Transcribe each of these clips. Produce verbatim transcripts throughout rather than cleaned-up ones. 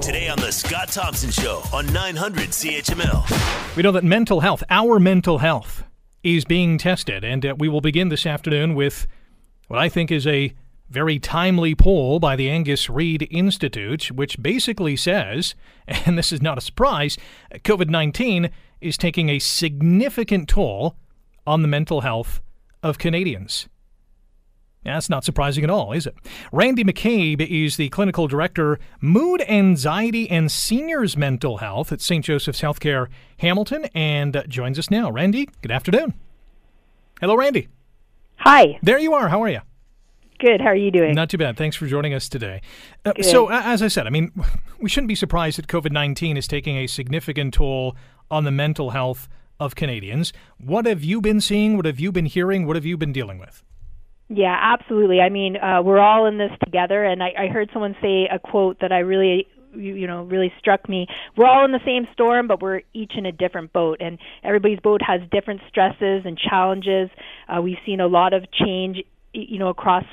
Today on the Scott Thompson Show on nine hundred C H M L. We know that mental health, our mental health, is being tested, and uh, we will begin this afternoon with what I think is a very timely poll by the Angus Reid Institute, which basically says, and this is not a surprise, COVID nineteen is taking a significant toll on the mental health of Canadians. That's not surprising at all, is it? Randy McCabe is the Clinical Director, Mood, Anxiety, and Seniors Mental Health at Saint Joseph's Healthcare Hamilton, and joins us now. Randy, good afternoon. Hello, Randy. Hi. There you are. How are you? Good. How are you doing? Not too bad. Thanks for joining us today. Uh, so, uh, as I said, I mean, we shouldn't be surprised that COVID nineteen is taking a significant toll on the mental health of Canadians. What have you been seeing? What have you been hearing? What have you been dealing with? Yeah, absolutely. I mean, uh, we're all in this together, and I, I heard someone say a quote that I really, you, you know, really struck me. We're all in the same storm, but we're each in a different boat, and everybody's boat has different stresses and challenges. Uh, we've seen a lot of change, you know, across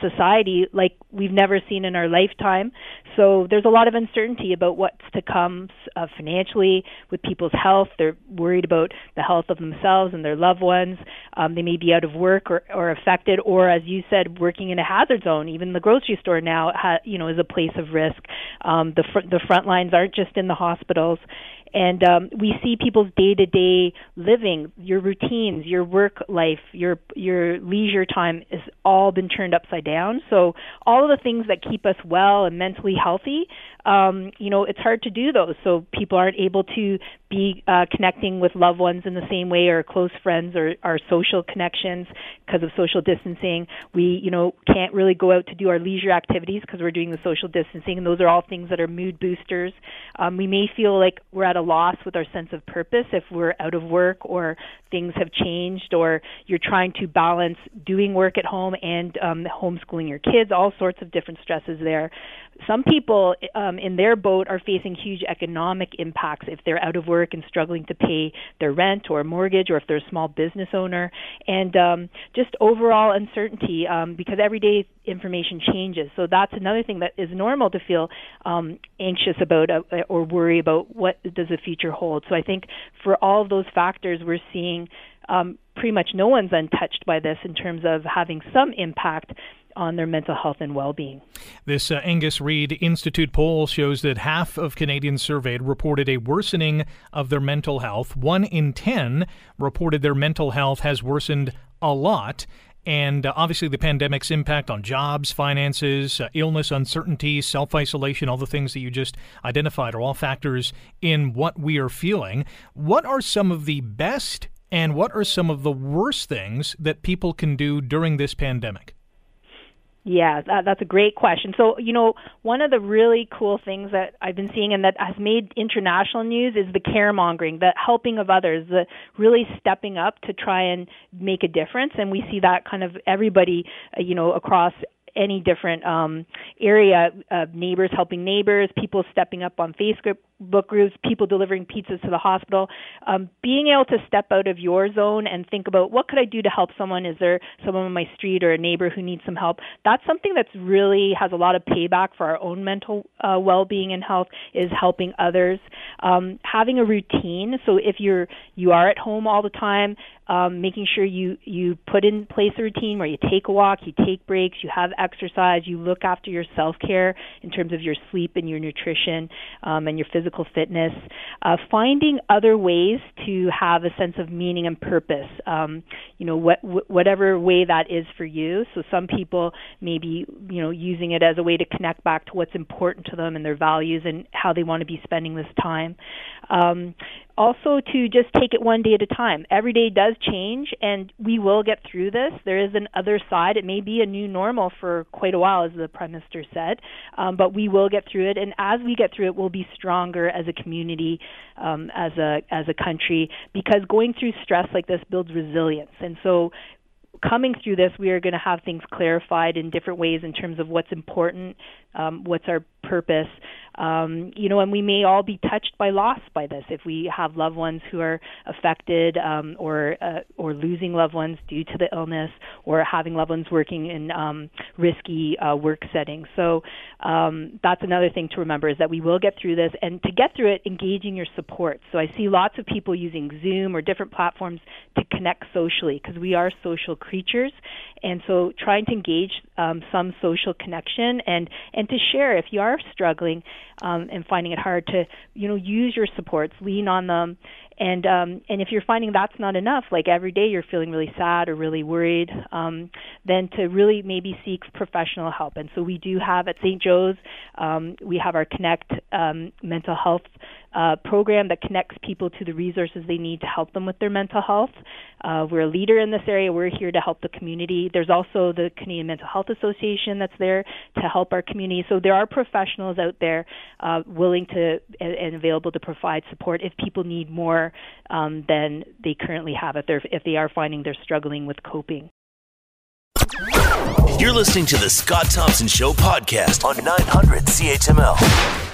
society like we've never seen in our lifetime. So there's a lot of uncertainty about what's to come uh, financially with people's health. They're worried about the health of themselves and their loved ones. Um, they may be out of work or, or affected, or as you said, working in a hazard zone. Even the grocery store now, ha- you know, is a place of risk. Um, the, fr- the front lines aren't just in the hospitals. And um, we see people's day-to-day living, your routines, your work life, your your leisure time has all been turned upside down. So all of the things that keep us well and mentally healthy, um, you know, it's hard to do those. So people aren't able to be uh, connecting with loved ones in the same way, or close friends, or our social connections because of social distancing. We, you know, can't really go out to do our leisure activities because we're doing the social distancing, and those are all things that are mood boosters. Um, we may feel like we're at a loss with our sense of purpose if we're out of work or things have changed, or you're trying to balance doing work at home and um, homeschooling your kids, all sorts of different stresses there. Some people um, in their boat are facing huge economic impacts if they're out of work and struggling to pay their rent or mortgage, or if they're a small business owner, and um, just overall uncertainty um, because every day information changes. So that's another thing that is normal to feel um, anxious about uh, or worry about what does the future hold. So I think for all of those factors, we're seeing um, pretty much no one's untouched by this in terms of having some impact on their mental health and well-being. This uh, Angus Reid Institute poll shows that half of Canadians surveyed reported a worsening of their mental health. One in ten reported their mental health has worsened a lot. And uh, obviously the pandemic's impact on jobs, finances, uh, illness, uncertainty, self-isolation, all the things that you just identified are all factors in what we are feeling. What are some of the best and what are some of the worst things that people can do during this pandemic? Yeah, that, that's a great question. So, you know, one of the really cool things that I've been seeing and that has made international news is the caremongering, the helping of others, the really stepping up to try and make a difference. And we see that kind of everybody, you know, across any different um, area, uh, neighbors helping neighbors, people stepping up on Facebook book groups, people delivering pizzas to the hospital, um, being able to step out of your zone and think about what could I do to help someone? Is there someone on my street or a neighbor who needs some help? That's something that's really has a lot of payback for our own mental uh, well-being and health is helping others. Um, having a routine. So if you're, you are at home all the time, um, making sure you, you put in place a routine where you take a walk, you take breaks, you have exercise, you look after your self-care in terms of your sleep and your nutrition um, and your physical fitness, uh, finding other ways to have a sense of meaning and purpose, um, you know, what, wh- whatever way that is for you. So some people may be, you know, using it as a way to connect back to what's important to them and their values and how they want to be spending this time. Um, also to just take it one day at a time. Every day does change and we will get through this. There is an other side. It may be a new normal for quite a while, as the Prime Minister said, um, but we will get through it. And as we get through it, we'll be stronger as a community, um, as a as a country, because going through stress like this builds resilience. And so coming through this, we are going to have things clarified in different ways in terms of what's important, um, what's our purpose, Um, you know, and we may all be touched by loss by this. If we have loved ones who are affected um, or uh, or losing loved ones due to the illness, or having loved ones working in um, risky uh, work settings. So um, that's another thing to remember, is that we will get through this. And to get through it, engaging your support. So I see lots of people using Zoom or different platforms to connect socially, because we are social creatures. And so trying to engage um, some social connection, and, and to share if you are struggling um, and finding it hard, to, you know, use your supports, lean on them. And um, and if you're finding that's not enough, like every day you're feeling really sad or really worried, um, then to really maybe seek professional help. And so we do have at Saint Joe's, um, we have our Connect um, mental health uh, program that connects people to the resources they need to help them with their mental health. Uh, we're a leader in this area. We're here to help the community. There's also the Canadian Mental Health Association that's there to help our community. So there are professionals out there uh, willing to and, and available to provide support if people need more Um, than they currently have, if, they're, if they are finding they're struggling with coping. You're listening to the Scott Thompson Show podcast on nine hundred C H M L.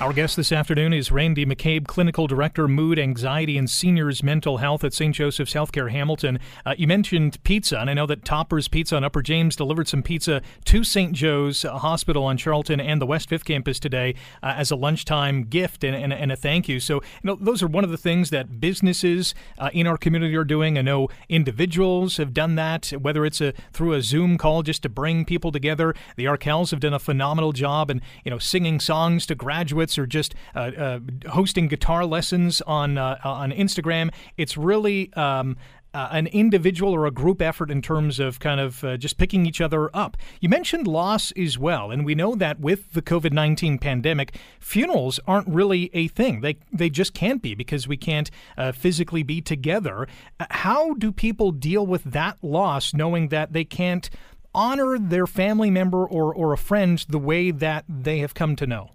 Our guest this afternoon is Randy McCabe, Clinical Director, Mood, Anxiety, and Seniors Mental Health at Saint Joseph's Healthcare Hamilton. Uh, you mentioned pizza, and I know that Topper's Pizza on Upper James delivered some pizza to Saint Joe's Hospital on Charlton and the West Fifth Campus today uh, as a lunchtime gift and, and, and a thank you. So, you know, those are one of the things that businesses uh, in our community are doing. I know individuals have done that, whether it's a, through a Zoom call just to bring people people together. The Arkells have done a phenomenal job, and you know, singing songs to graduates, or just uh, uh, hosting guitar lessons on uh, on Instagram. It's really um, uh, an individual or a group effort in terms of kind of uh, just picking each other up. You mentioned loss as well, and we know that with the covid nineteen pandemic, funerals aren't really a thing. They they just can't be, because we can't uh, physically be together. How do people deal with that loss, knowing that they can't honor their family member or, or a friend the way that they have come to know?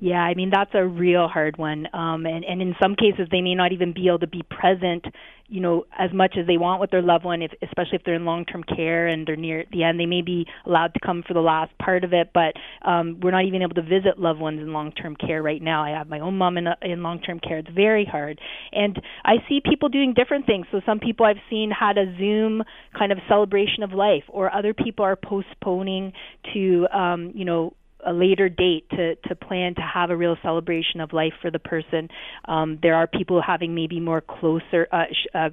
Yeah, I mean, that's a real hard one. Um, and, and in some cases, they may not even be able to be present, you know, as much as they want with their loved one, if, especially if they're in long-term care and they're near the end. They may be allowed to come for the last part of it, but um, we're not even able to visit loved ones in long-term care right now. I have my own mom in, in long-term care. It's very hard. And I see people doing different things. So some people I've seen had a Zoom kind of celebration of life, or other people are postponing to, um, you know, a later date to, to plan to have a real celebration of life for the person. Um, there are people having maybe more closer, uh, sh- uh,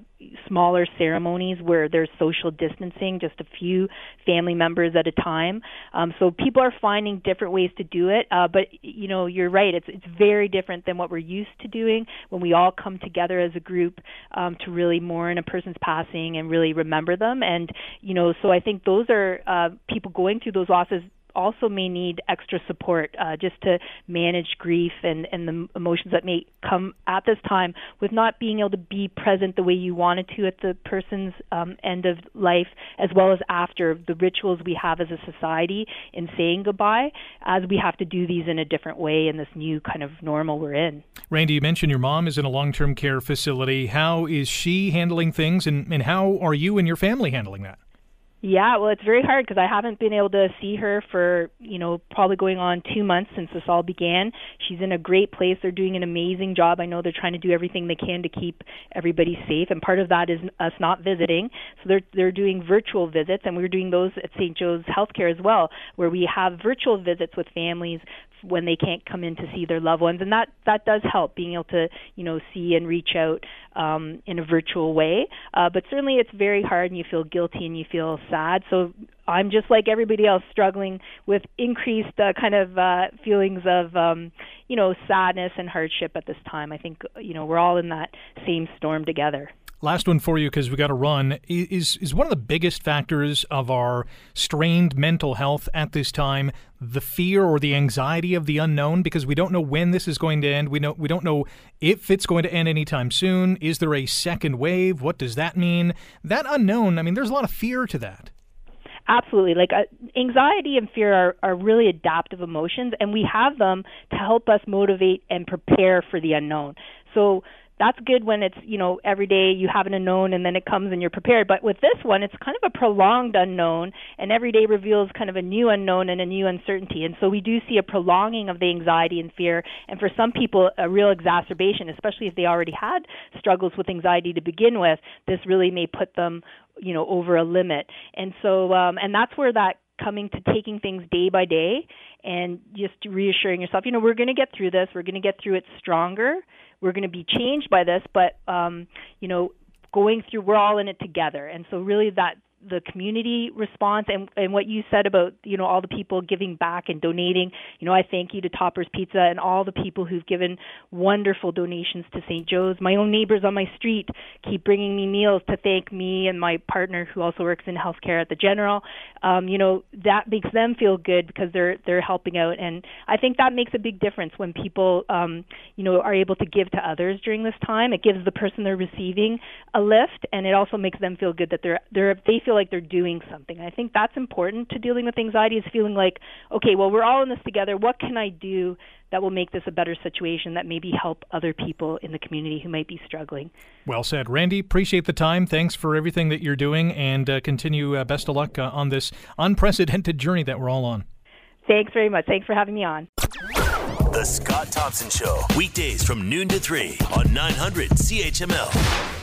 smaller ceremonies where there's social distancing, just a few family members at a time. Um, so people are finding different ways to do it. Uh, but, you know, you're right. It's it's very different than what we're used to doing when we all come together as a group um, to really mourn a person's passing and really remember them. And, you know, so I think those are uh, people going through those losses also may need extra support uh, just to manage grief and, and the emotions that may come at this time with not being able to be present the way you wanted to at the person's um, end of life, as well as after the rituals we have as a society in saying goodbye, as we have to do these in a different way in this new kind of normal we're in. Randy, you mentioned your mom is in a long-term care facility. How is she handling things, and, and how are you and your family handling that? Yeah, well, it's very hard because I haven't been able to see her for, you know, probably going on two months since this all began. She's in a great place. They're doing an amazing job. I know they're trying to do everything they can to keep everybody safe, and part of that is us not visiting. So they're they're doing virtual visits, and we're doing those at Saint Joe's Healthcare as well, where we have virtual visits with families when they can't come in to see their loved ones, and that, that does help, being able to, you know, see and reach out um, in a virtual way. Uh, but certainly it's very hard, and you feel guilty, and you feel sad. So I'm just like everybody else, struggling with increased uh, kind of uh, feelings of, um, you know, sadness and hardship at this time. I think, you know, we're all in that same storm together. Last one for you, because we got to run, is is one of the biggest factors of our strained mental health at this time the fear or the anxiety of the unknown, because we don't know when this is going to end. We know we don't know if it's going to end anytime soon. Is there a second wave? What does that mean? That unknown, I mean, there's a lot of fear to that. Absolutely. Like uh, anxiety and fear are, are really adaptive emotions, and we have them to help us motivate and prepare for the unknown. So that's good when it's, you know, every day you have an unknown and then it comes and you're prepared. But with this one, it's kind of a prolonged unknown, and every day reveals kind of a new unknown and a new uncertainty. And so we do see a prolonging of the anxiety and fear, and for some people, a real exacerbation, especially if they already had struggles with anxiety to begin with. This really may put them, you know, over a limit. And so, um, and that's where that coming to taking things day by day and just reassuring yourself, you know, we're going to get through this. We're going to get through it stronger. We're going to be changed by this, but, um, you know, going through, we're all in it together. And so really that the community response and, and what you said about, you know, all the people giving back and donating, you know, I thank you to Topper's Pizza and all the people who've given wonderful donations to Saint Joe's. My own neighbors on my street keep bringing me meals to thank me and my partner who also works in healthcare at the General. Um, you know, that makes them feel good because they're they're helping out. And I think that makes a big difference when people, um, you know, are able to give to others during this time. It gives the person they're receiving a lift, and it also makes them feel good that they're, they're they feel like they're doing something. I think that's important to dealing with anxiety, is feeling like, okay, well, we're all in this together. What can I do that will make this a better situation, that maybe help other people in the community who might be struggling? Well said. Randy, appreciate the time. Thanks for everything that you're doing, and uh, continue uh, best of luck uh, on this unprecedented journey that we're all on. Thanks very much. Thanks for having me on. The Scott Thompson Show, weekdays from noon to three on nine hundred C H M L.